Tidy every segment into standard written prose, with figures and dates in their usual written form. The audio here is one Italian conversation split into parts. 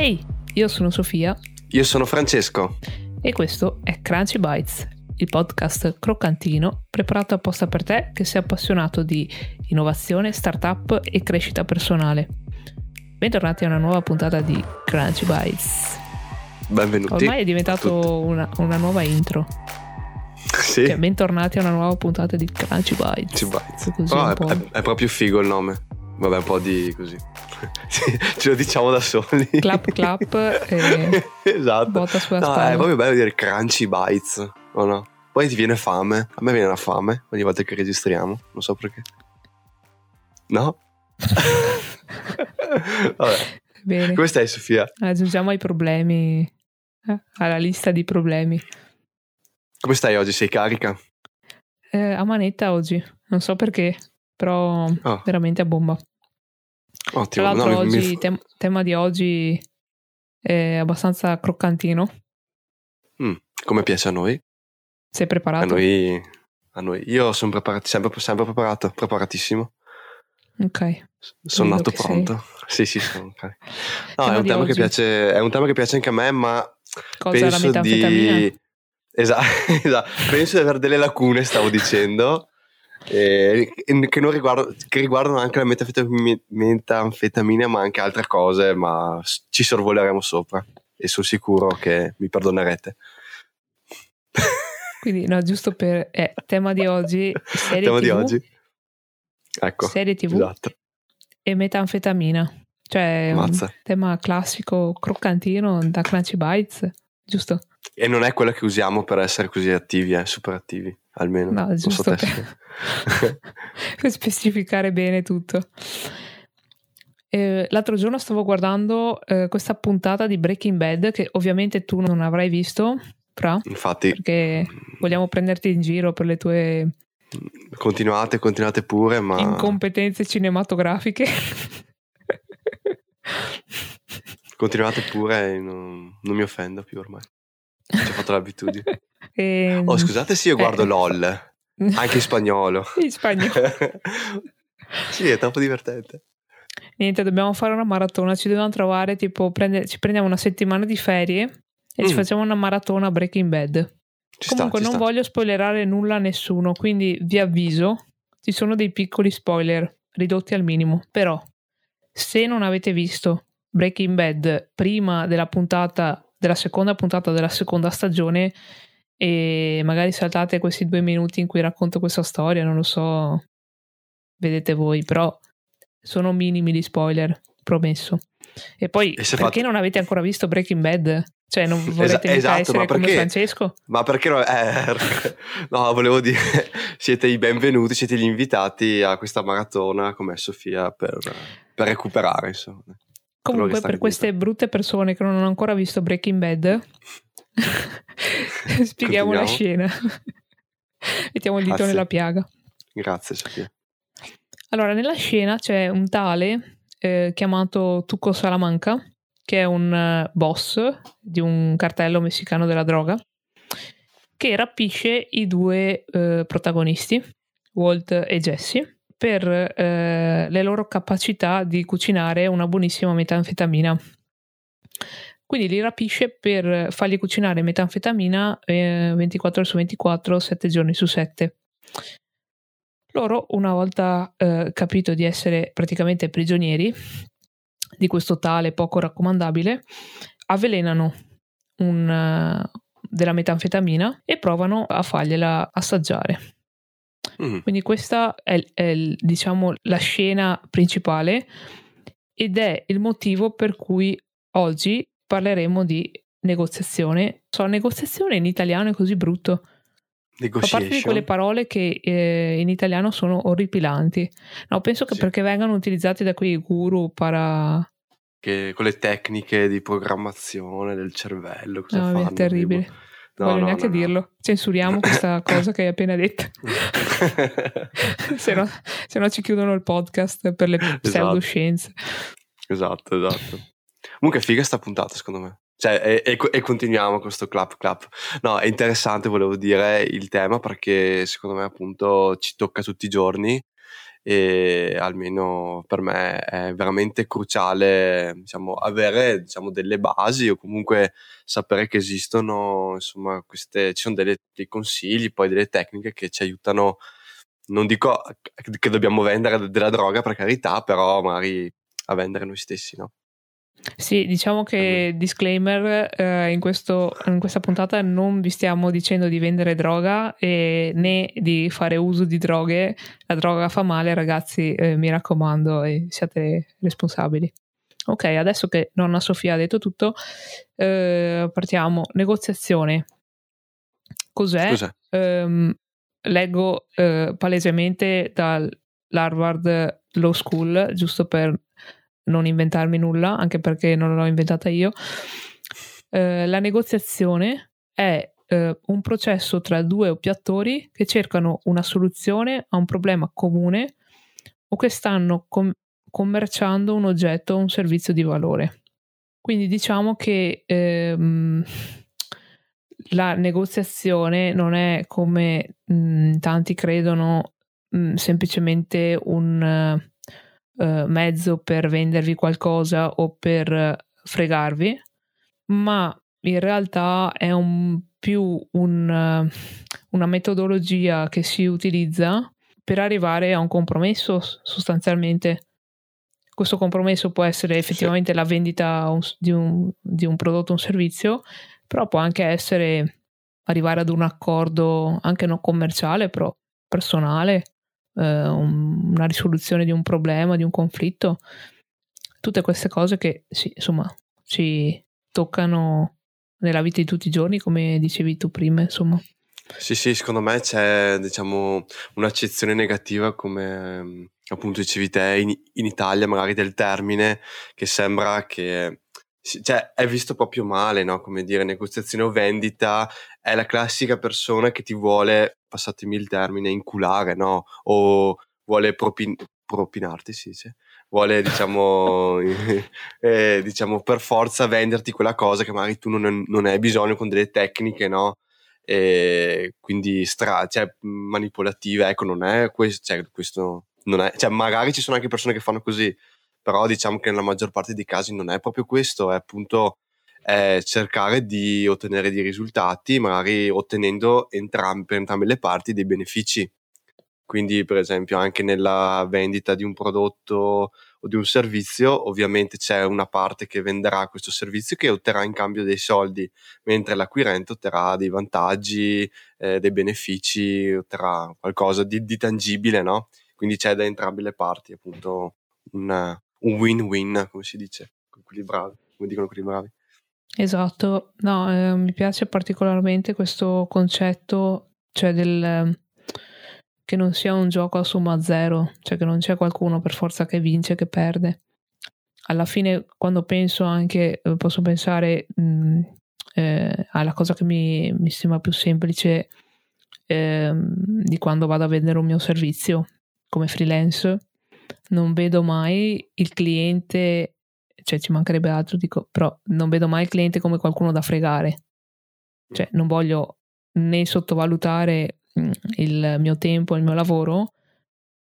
Ehi, io sono Sofia. Io sono Francesco. E questo è Crunchy Bytes, il podcast croccantino preparato apposta per te che sei appassionato di innovazione, startup e crescita personale. Bentornati a una nuova puntata di Crunchy Bytes. Benvenuti. Ormai è diventato una nuova intro. Sì. Cioè, bentornati a una nuova puntata di Crunchy Bytes. Oh, è proprio figo il nome. Vabbè, un po' di così. Ce lo diciamo da soli. Clap clap. E esatto. Botta sulla spalla. È proprio bello dire Crunchy Bytes, o no? Poi ti viene fame. A me viene la fame ogni volta che registriamo. Non so perché. No? Vabbè. Bene. Come stai, Sofia? Aggiungiamo ai problemi. Alla lista di problemi. Come stai oggi? Sei carica? A manetta oggi. Non so perché. Però veramente a bomba. Ottimo. Tra l'altro oggi tema di oggi è abbastanza croccantino. Come piace a noi. Sei preparato? A noi. Io sono preparato, sempre preparato, preparatissimo. Ok. Sono nato pronto. Sì, sono okay. No, è un tema che piace anche a me, ma cosa penso è la metanfetamina? Esatto. Penso di avere delle lacune, stavo dicendo. Che riguardano anche la metanfetamina, ma anche altre cose, ma ci sorvoleremo sopra e sono sicuro che mi perdonerete. Quindi no, giusto per tema di oggi, serie TV, esatto. E metanfetamina, cioè un tema classico croccantino da Crunchy Bytes, giusto? E non è quello che usiamo per essere così attivi, super attivi. Almeno no, giusto per specificare bene tutto. L'altro giorno stavo guardando questa puntata di Breaking Bad, che ovviamente tu non avrai visto, Fra. Infatti, perché vogliamo prenderti in giro per le tue continuate pure, ma incompetenze cinematografiche. Continuate pure, non mi offendo più ormai. Ci ho fatto l'abitudine. Oh, scusate, sì, io guardo LOL anche in spagnolo. In spagnolo. Sì, è troppo divertente. Niente, dobbiamo fare una maratona. Ci dobbiamo trovare, tipo, ci prendiamo una settimana di ferie e ci facciamo una maratona Breaking Bad. Comunque, voglio spoilerare nulla a nessuno, quindi vi avviso, ci sono dei piccoli spoiler ridotti al minimo. Però, se non avete visto Breaking Bad prima della seconda puntata della seconda stagione, e magari saltate questi 2 minuti in cui racconto questa storia, non lo so, vedete voi, però sono minimi gli spoiler, promesso. E poi non avete ancora visto Breaking Bad? Cioè non volete essere come Francesco? Ma perché no, volevo dire, siete i benvenuti, siete gli invitati a questa maratona con me, Sofia, per recuperare, insomma. Comunque per queste brutte persone che non hanno ancora visto Breaking Bad spieghiamo la scena. Mettiamo il dito nella piaga. Grazie, Sofia. Allora, nella scena c'è un tale chiamato Tuco Salamanca, che è un boss di un cartello messicano della droga, che rapisce i 2 protagonisti, Walt e Jesse, per le loro capacità di cucinare una buonissima metanfetamina. Quindi li rapisce per fargli cucinare metanfetamina 24 ore su 24, 7 giorni su 7. Loro, una volta capito di essere praticamente prigionieri di questo tale poco raccomandabile, avvelenano della metanfetamina e provano a fargliela assaggiare. Quindi questa è diciamo la scena principale ed è il motivo per cui oggi parleremo di negoziazione. Negoziazione in italiano è così brutto. Fa parte di quelle parole che in italiano sono orripilanti. No, penso che perché vengano utilizzate da quei guru che con le tecniche di programmazione del cervello, è terribile. Tipo? Non voglio neanche dirlo. Censuriamo questa cosa che hai appena detto. se no ci chiudono il podcast per le pseudoscienze. Esatto. Comunque è figa sta puntata, secondo me. Cioè, e continuiamo con questo clap. No, è interessante, volevo dire, il tema, perché secondo me appunto ci tocca tutti i giorni e almeno per me è veramente cruciale, diciamo, avere, diciamo, delle basi o comunque sapere che esistono, insomma, queste, ci sono dei consigli, poi delle tecniche che ci aiutano. Non dico che dobbiamo vendere della droga, per carità, però magari a vendere noi stessi, no? Sì, diciamo che disclaimer, in questa puntata non vi stiamo dicendo di vendere droga né di fare uso di droghe. La droga fa male, ragazzi, mi raccomando, siate responsabili. Ok, adesso che nonna Sofia ha detto tutto, partiamo. Negoziazione. Cos'è? Leggo palesemente dall'Harvard Law School, giusto per non inventarmi nulla, anche perché non l'ho inventata io. La negoziazione è un processo tra due o più attori che cercano una soluzione a un problema comune o che stanno commerciando un oggetto o un servizio di valore. Quindi diciamo che la negoziazione non è, come tanti credono, semplicemente un mezzo per vendervi qualcosa o per fregarvi, ma in realtà è una metodologia che si utilizza per arrivare a un compromesso, sostanzialmente. Questo compromesso può essere effettivamente la vendita di un prodotto o un servizio, però può anche essere arrivare ad un accordo anche non commerciale, però personale, una risoluzione di un problema, di un conflitto. Tutte queste cose che sì, insomma, ci toccano nella vita di tutti i giorni, come dicevi tu prima, insomma. Sì, secondo me c'è, diciamo, un'accezione negativa, come appunto dicevi te, in Italia magari, del termine, che sembra che, cioè, è visto proprio male, no? Come dire, negoziazione o vendita è la classica persona che ti vuole, passatemi il termine, inculare, no? O vuole propinarti, si dice, vuole, diciamo, diciamo, per forza venderti quella cosa che magari tu non hai bisogno, con delle tecniche, no? E quindi cioè, manipolative, ecco, non è questo, cioè, questo non è, cioè, magari ci sono anche persone che fanno così, però diciamo che nella maggior parte dei casi non è proprio questo, è appunto cercare di ottenere dei risultati, magari ottenendo per entrambe le parti dei benefici. Quindi, per esempio, anche nella vendita di un prodotto o di un servizio, ovviamente c'è una parte che venderà questo servizio, che otterrà in cambio dei soldi, mentre l'acquirente otterrà dei vantaggi, dei benefici, otterrà qualcosa di tangibile, no? Quindi c'è da entrambe le parti, appunto, un win-win, come si dice, quelli bravi, come dicono quelli bravi. Esatto, no, mi piace particolarmente questo concetto, cioè che non sia un gioco a somma zero, cioè che non c'è qualcuno per forza che vince, che perde. Alla fine, quando penso anche, posso pensare alla cosa che mi sembra più semplice di quando vado a vendere un mio servizio come freelance. Non vedo mai il cliente, cioè ci mancherebbe altro, dico, però non vedo mai il cliente come qualcuno da fregare. Cioè, non voglio né sottovalutare il mio tempo, il mio lavoro,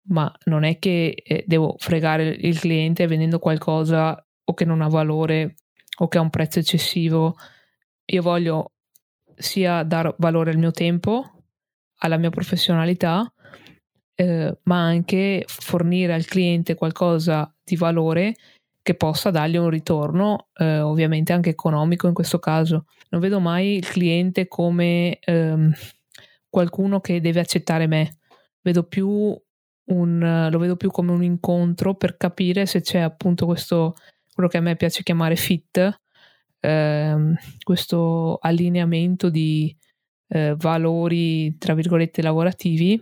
ma non è che devo fregare il cliente vendendo qualcosa o che non ha valore o che ha un prezzo eccessivo. Io voglio sia dar valore al mio tempo, alla mia professionalità, ma anche fornire al cliente qualcosa di valore che possa dargli un ritorno, ovviamente anche economico in questo caso. Non vedo mai il cliente come qualcuno che deve accettare me, lo vedo più come un incontro per capire se c'è appunto questo, quello che a me piace chiamare fit, questo allineamento di valori, tra virgolette, lavorativi,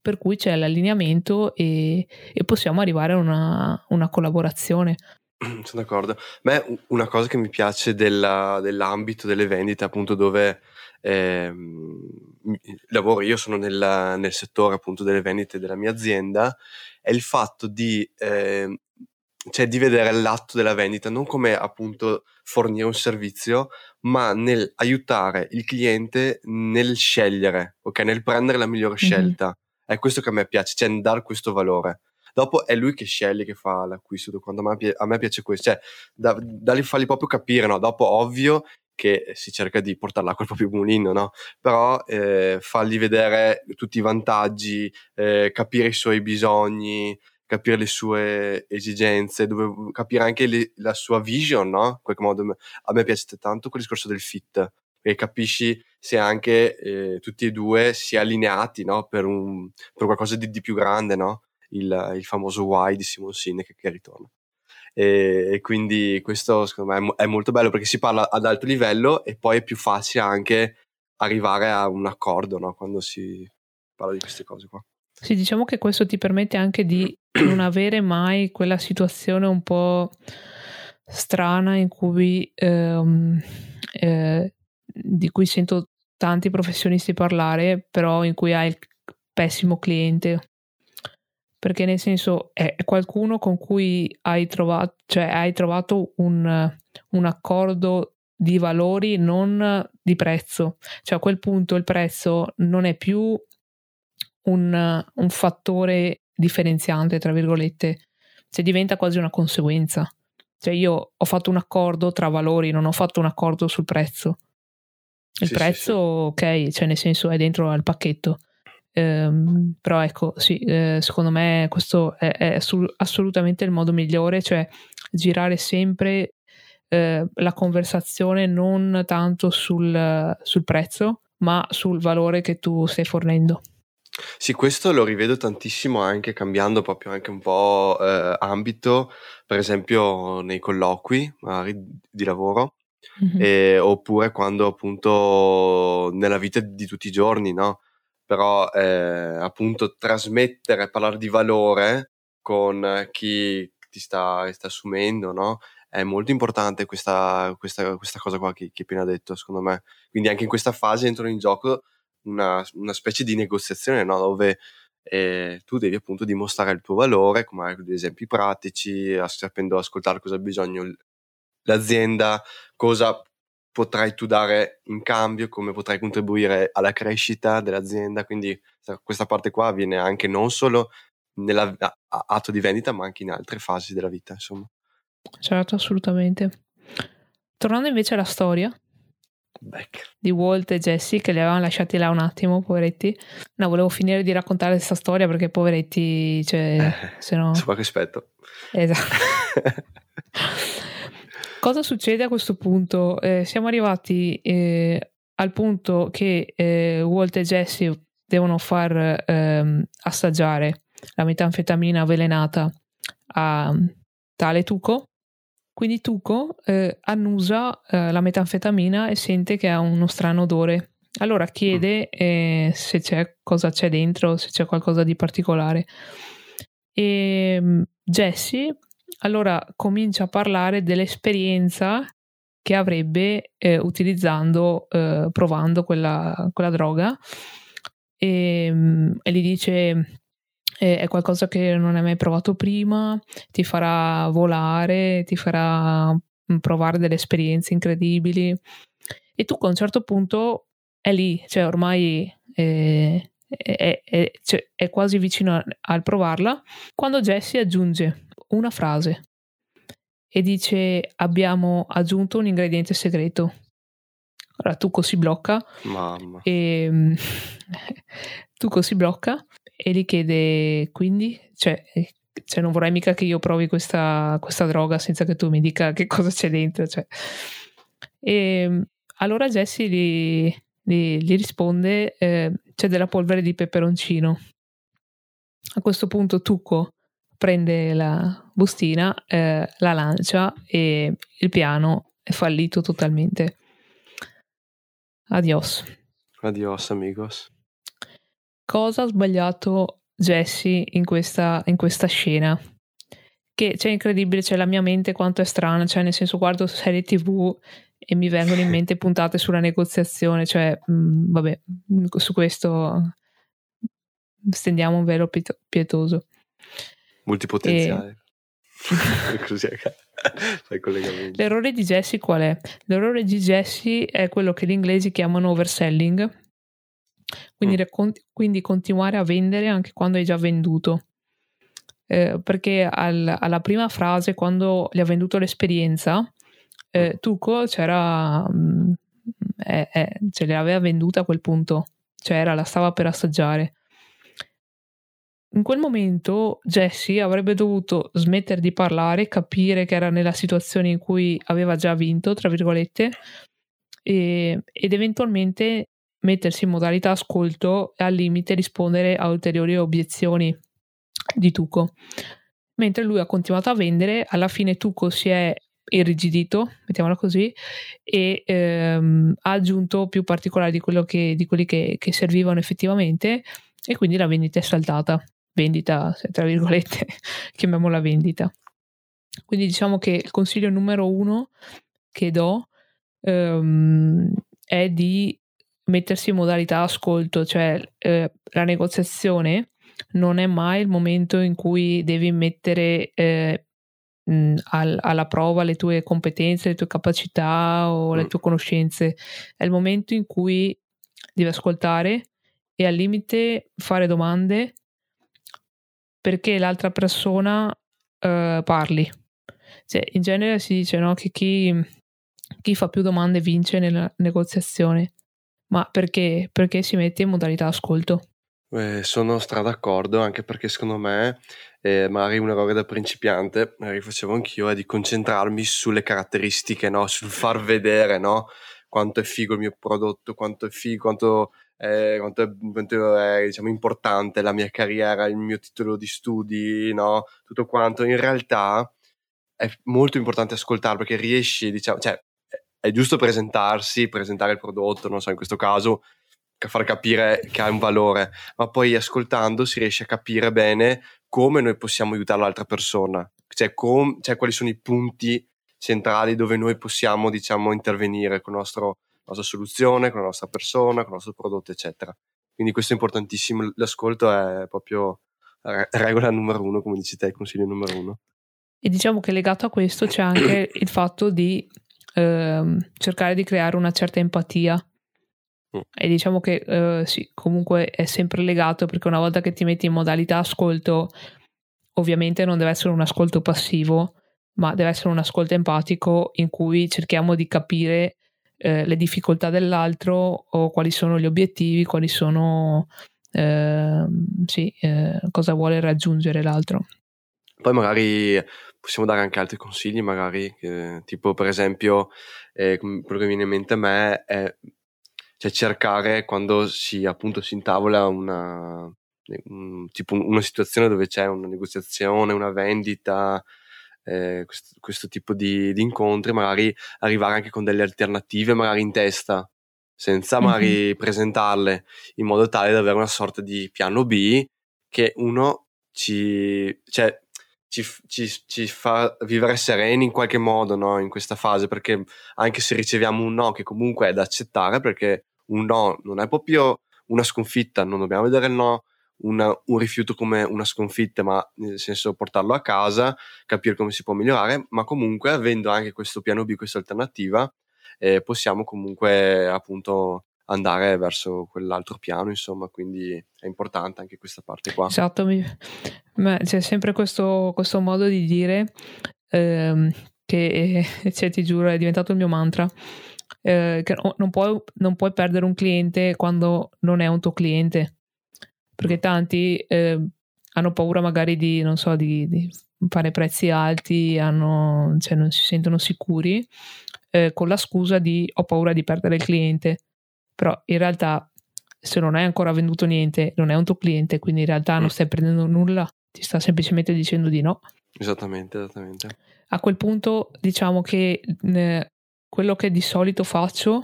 per cui c'è l'allineamento e possiamo arrivare a una collaborazione. Sono d'accordo. Beh, una cosa che mi piace dell'ambito delle vendite, appunto, dove lavoro io, sono nel settore appunto delle vendite della mia azienda, è il fatto di vedere l'atto della vendita non come appunto fornire un servizio, ma nel aiutare il cliente nel scegliere, ok? Nel prendere la migliore scelta. È questo che a me piace, cioè dar questo valore. Dopo è lui che sceglie, che fa l'acquisto, quando a me piace questo, cioè fargli proprio capire, no? Dopo ovvio che si cerca di portare l'acqua al proprio mulino, no? Però fargli vedere tutti i vantaggi, capire i suoi bisogni, capire le sue esigenze, capire anche la sua vision, no? In qualche modo a me piace tanto quel discorso del fit, e capisci se anche tutti e due si è allineati, no? Per qualcosa di più grande, no? Il famoso why di Simon Sinek che ritorna, e quindi questo secondo me è molto bello, perché si parla ad alto livello e poi è più facile anche arrivare a un accordo, no? Quando si parla di queste cose qua. Sì, diciamo che questo ti permette anche di non avere mai quella situazione un po' strana in cui di cui sento tanti professionisti parlare, però in cui hai il pessimo cliente, perché nel senso è qualcuno con cui hai trovato un accordo di valori, non di prezzo. Cioè a quel punto il prezzo non è più un fattore differenziante, tra virgolette, cioè diventa quasi una conseguenza. Cioè io ho fatto un accordo tra valori, non ho fatto un accordo sul prezzo. Il prezzo, ok, cioè nel senso è dentro al pacchetto, però ecco, sì, secondo me questo è assolutamente il modo migliore, cioè girare sempre la conversazione non tanto sul prezzo, ma sul valore che tu stai fornendo. Sì, questo lo rivedo tantissimo anche cambiando proprio anche un po' ambito, per esempio nei colloqui magari di lavoro. Mm-hmm. Oppure quando appunto nella vita di tutti i giorni, no? Però appunto trasmettere, parlare di valore con chi ti sta assumendo, no? È molto importante questa cosa qua che hai appena detto, secondo me. Quindi anche in questa fase entrano in gioco una specie di negoziazione, no? Dove tu devi appunto dimostrare il tuo valore, come ad esempi pratici, sapendo ascoltare cosa ha bisogno l'azienda, cosa potrai tu dare in cambio, come potrai contribuire alla crescita dell'azienda. Quindi questa parte qua viene anche non solo nell'atto di vendita, ma anche in altre fasi della vita, insomma. Certo, assolutamente. Tornando invece alla storia di Walt e Jesse, che li avevamo lasciati là un attimo, poveretti. No, volevo finire di raccontare questa storia perché poveretti, cioè, se no... Su qualche aspetto. Esatto. Cosa succede a questo punto? Siamo arrivati al punto che Walt e Jesse devono far assaggiare la metanfetamina avvelenata a tale Tuco. Quindi Tuco annusa la metanfetamina e sente che ha uno strano odore. Allora chiede se c'è cosa c'è dentro, se c'è qualcosa di particolare. E Jesse allora comincia a parlare dell'esperienza che avrebbe provando quella droga, e gli dice è qualcosa che non hai mai provato prima, ti farà volare, ti farà provare delle esperienze incredibili. E tu a un certo punto è lì, cioè ormai è quasi vicino al provarla, quando Jesse aggiunge una frase e dice: abbiamo aggiunto un ingrediente segreto. Allora Tuco si blocca. Mamma. E Tuco si blocca e gli chiede: quindi cioè non vorrai mica che io provi questa droga senza che tu mi dica che cosa c'è dentro, cioè. E allora Jesse gli risponde: c'è della polvere di peperoncino. A questo punto Tuco prende la bustina, la lancia e il piano è fallito totalmente. Adios. Adios, amigos. Cosa ha sbagliato Jesse in questa scena? Che cioè, incredibile, cioè la mia mente quanto è strana, cioè nel senso guardo serie TV e mi vengono in mente puntate sulla negoziazione, cioè vabbè, su questo stendiamo un velo pietoso. Multipotenziale. L'errore di Jesse qual è? L'errore di Jesse è quello che gli inglesi chiamano overselling, Quindi continuare a vendere anche quando hai già venduto, perché alla prima frase, quando gli ha venduto l'esperienza, Tuco c'era, ce l'aveva venduta a quel punto, cioè la stava per assaggiare. In quel momento Jesse avrebbe dovuto smettere di parlare, capire che era nella situazione in cui aveva già vinto, tra virgolette, ed eventualmente mettersi in modalità ascolto e al limite rispondere a ulteriori obiezioni di Tuco. Mentre lui ha continuato a vendere, alla fine Tuco si è irrigidito, mettiamola così, e ha aggiunto più particolari di quelli che servivano effettivamente, e quindi la vendita è saltata. Vendita, tra virgolette, chiamiamola vendita. Quindi diciamo che il consiglio numero 1 che do è di mettersi in modalità ascolto, cioè la negoziazione non è mai il momento in cui devi mettere alla prova le tue competenze, le tue capacità o le tue conoscenze. È il momento in cui devi ascoltare e al limite fare domande perché l'altra persona parli. Cioè, in genere si dice, no, che chi fa più domande vince nella negoziazione, ma perché si mette in modalità ascolto. Sono d'accordo, anche perché secondo me magari un errore da principiante, magari facevo anch'io, è di concentrarmi sulle caratteristiche, no? Sul far vedere, no? Quanto è figo il mio prodotto, quanto è diciamo importante la mia carriera, il mio titolo di studi, no? Tutto quanto. In realtà è molto importante ascoltare, perché riesci, diciamo, cioè è giusto presentare il prodotto, non so, in questo caso far capire che ha un valore, ma poi ascoltando si riesce a capire bene come noi possiamo aiutare l'altra persona, cioè quali sono i punti centrali dove noi possiamo, diciamo, intervenire con la nostra soluzione, con la nostra persona, con il nostro prodotto, eccetera. Quindi questo è importantissimo, l'ascolto è proprio regola numero 1, come dici te, consiglio numero 1. E diciamo che legato a questo c'è anche il fatto di cercare di creare una certa empatia. E diciamo che sì, comunque è sempre legato, perché una volta che ti metti in modalità ascolto, ovviamente non deve essere un ascolto passivo, ma deve essere un ascolto empatico in cui cerchiamo di capire le difficoltà dell'altro, o quali sono gli obiettivi, quali sono cosa vuole raggiungere l'altro. Poi magari possiamo dare anche altri consigli, magari tipo per esempio quello che viene in mente a me è, cioè, cercare, quando si intavola una situazione dove c'è una negoziazione, una vendita, questo tipo di incontri, magari arrivare anche con delle alternative magari in testa, senza magari presentarle, in modo tale da avere una sorta di piano B che uno ci fa vivere sereni in qualche modo, no? In questa fase, perché anche se riceviamo un no, che comunque è da accettare, perché un no non è proprio una sconfitta, non dobbiamo vedere il no un rifiuto come una sconfitta, ma nel senso portarlo a casa, capire come si può migliorare, ma comunque avendo anche questo piano B, questa alternativa, possiamo comunque appunto andare verso quell'altro piano, insomma, quindi è importante anche questa parte qua. Esatto, c'è sempre questo modo di dire che, cioè, ti giuro, è diventato il mio mantra, che non puoi perdere un cliente quando non è un tuo cliente, perché tanti hanno paura magari di, non so, di fare prezzi alti, cioè non si sentono sicuri, con la scusa di ho paura di perdere il cliente. Però in realtà, se non hai ancora venduto niente, non è un tuo cliente, quindi in realtà non stai prendendo nulla, ti sta semplicemente dicendo di no. Esattamente. A quel punto diciamo che quello che di solito faccio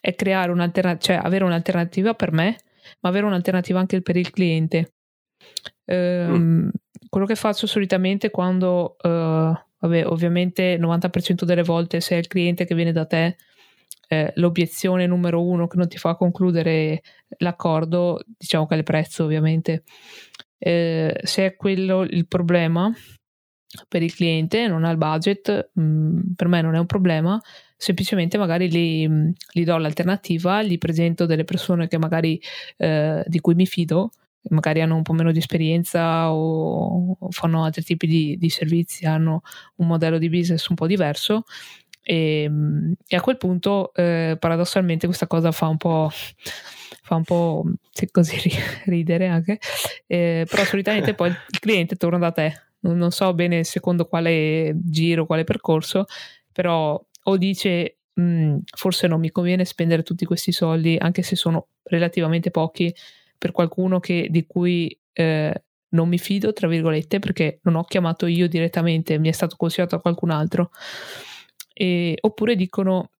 è creare cioè avere un'alternativa per me, ma avere un'alternativa anche per il cliente. Quello che faccio solitamente quando, ovviamente 90% delle volte, se è il cliente che viene da te, l'obiezione numero 1 che non ti fa concludere l'accordo, diciamo che è il prezzo, ovviamente. Se è quello il problema per il cliente, non ha il budget, per me non è un problema, semplicemente magari gli do l'alternativa, gli presento delle persone che magari di cui mi fido, magari hanno un po' meno di esperienza o fanno altri tipi di servizi, hanno un modello di business un po' diverso, e a quel punto paradossalmente questa cosa fa un po' così ridere anche, però solitamente poi il cliente torna da te, non so bene secondo quale giro, quale percorso, però o dice forse non mi conviene spendere tutti questi soldi, anche se sono relativamente pochi, per qualcuno di cui non mi fido, tra virgolette, perché non ho chiamato io direttamente, mi è stato consigliato a qualcun altro, oppure dicono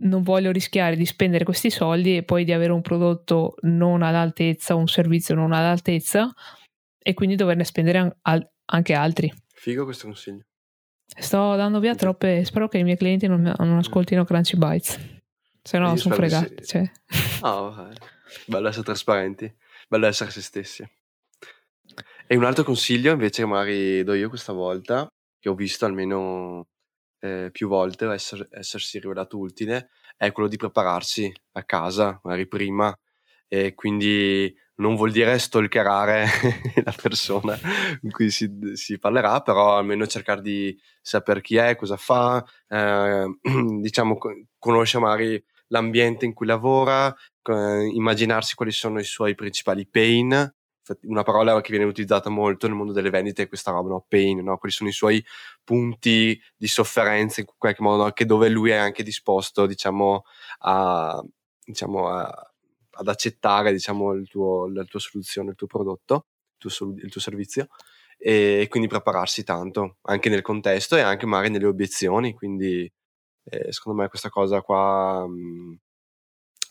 non voglio rischiare di spendere questi soldi e poi di avere un prodotto non all'altezza, un servizio non all'altezza, e quindi doverne spendere anche altri. Figo questo consiglio. Sto dando via troppe, spero che i miei clienti non ascoltino Crunchy Bytes. Se no sono fregati. Sì. Cioè. Oh, bello essere trasparenti, bello essere se stessi. E un altro consiglio invece che magari do io questa volta, che ho visto almeno più volte essersi rivelato utile, è quello di prepararsi a casa, magari prima, e quindi non vuol dire stalkerare la persona con cui si parlerà, però almeno cercare di sapere chi è, cosa fa, diciamo conosce magari l'ambiente in cui lavora, immaginarsi quali sono i suoi principali pain. Una parola che viene utilizzata molto nel mondo delle vendite è questa roba, no? Pain, no? Quali sono i suoi punti di sofferenza in qualche modo, no? Che dove lui è anche disposto, ad accettare, la tua soluzione, il tuo prodotto, il tuo servizio, e quindi prepararsi tanto anche nel contesto e anche magari nelle obiezioni, quindi secondo me questa cosa qua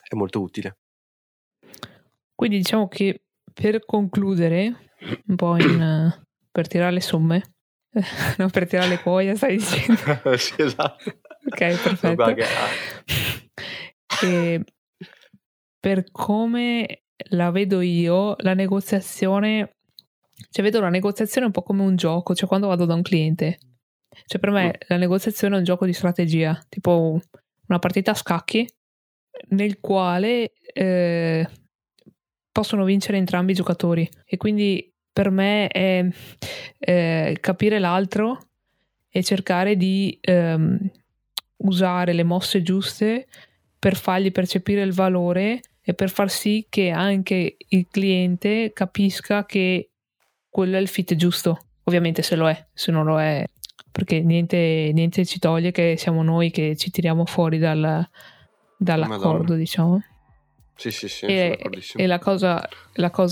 è molto utile. Quindi diciamo che, per concludere un po' per tirare le somme, non per tirare le cuoia, stai dicendo? Sì, esatto. Ok, perfetto. E per come la vedo io, la negoziazione, cioè vedo la negoziazione un po' come un gioco, cioè quando vado da un cliente, cioè per me la negoziazione è un gioco di strategia, tipo una partita a scacchi nel quale possono vincere entrambi i giocatori, e quindi per me è capire l'altro e cercare di usare le mosse giuste per fargli percepire il valore e per far sì che anche il cliente capisca che quello è il fit giusto, ovviamente se lo è, se non lo è, perché niente ci toglie che siamo noi che ci tiriamo fuori dall'accordo. Madonna. Diciamo. Sì, e la cosa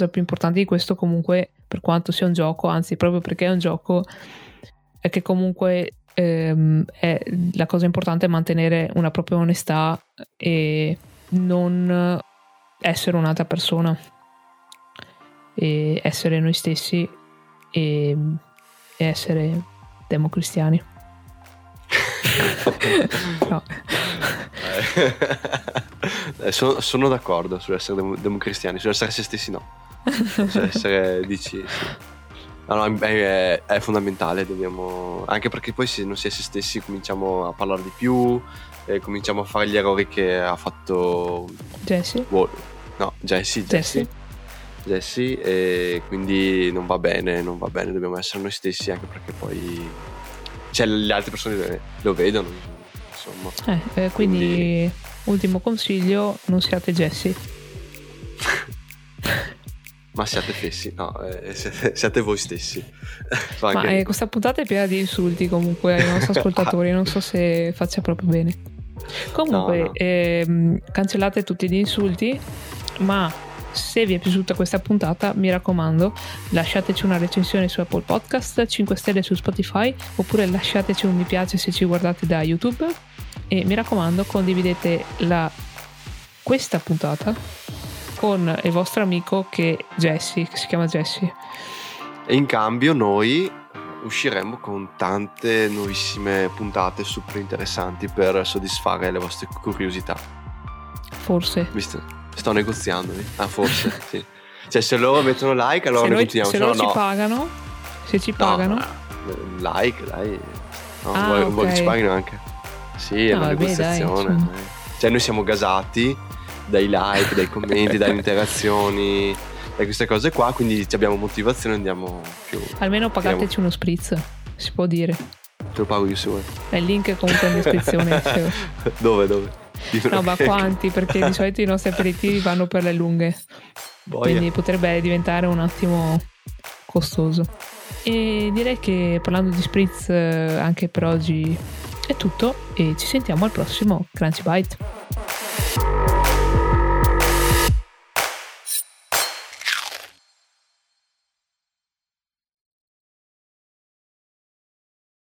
più importante di questo, comunque, per quanto sia un gioco, anzi proprio perché è un gioco, è che comunque la cosa importante è mantenere una propria onestà e non essere un'altra persona, e essere noi stessi e essere democristiani. No. Sono d'accordo sull'essere democristiani, sull'essere se stessi no. Sull'essere dici sì. No, è fondamentale, dobbiamo, anche perché poi se non si è se stessi cominciamo a parlare di più, cominciamo a fare gli errori che ha fatto Jesse. Wow. No, Jesse, e quindi non va bene, dobbiamo essere noi stessi, anche perché poi le altre persone lo vedono, insomma. Quindi ultimo consiglio, non siate Jesse. Ma siate fessi, no, siate voi stessi. So anche... Ma questa puntata è piena di insulti comunque ai nostri ascoltatori, non so se faccia proprio bene. Comunque, no. Cancellate tutti gli insulti, ma se vi è piaciuta questa puntata, mi raccomando, lasciateci una recensione su Apple Podcast, 5 stelle su Spotify, oppure lasciateci un mi piace se ci guardate da YouTube. E mi raccomando, condividete questa puntata con il vostro amico che si chiama Jesse. E in cambio noi usciremo con tante nuovissime puntate super interessanti per soddisfare le vostre curiosità. Forse. Sto negoziandovi. Ah, forse, sì. Cioè, se loro mettono like, allora continuiamo. Se loro ci pagano, like, dai... un Volkswagen anche. Sì, è una degustazione. Dai, cioè noi siamo gasati dai like, dai commenti, dalle interazioni, da queste cose qua, quindi abbiamo motivazione, andiamo più. Almeno pagateci uno spritz, si può dire. Te lo pago io se vuoi. È il link comunque in descrizione. Dove? No, ma quanti, perché di solito i nostri aperitivi vanno per le lunghe. Boia. Quindi potrebbe diventare un attimo costoso. E direi che parlando di spritz anche per oggi è tutto e ci sentiamo al prossimo Crunchy Byte.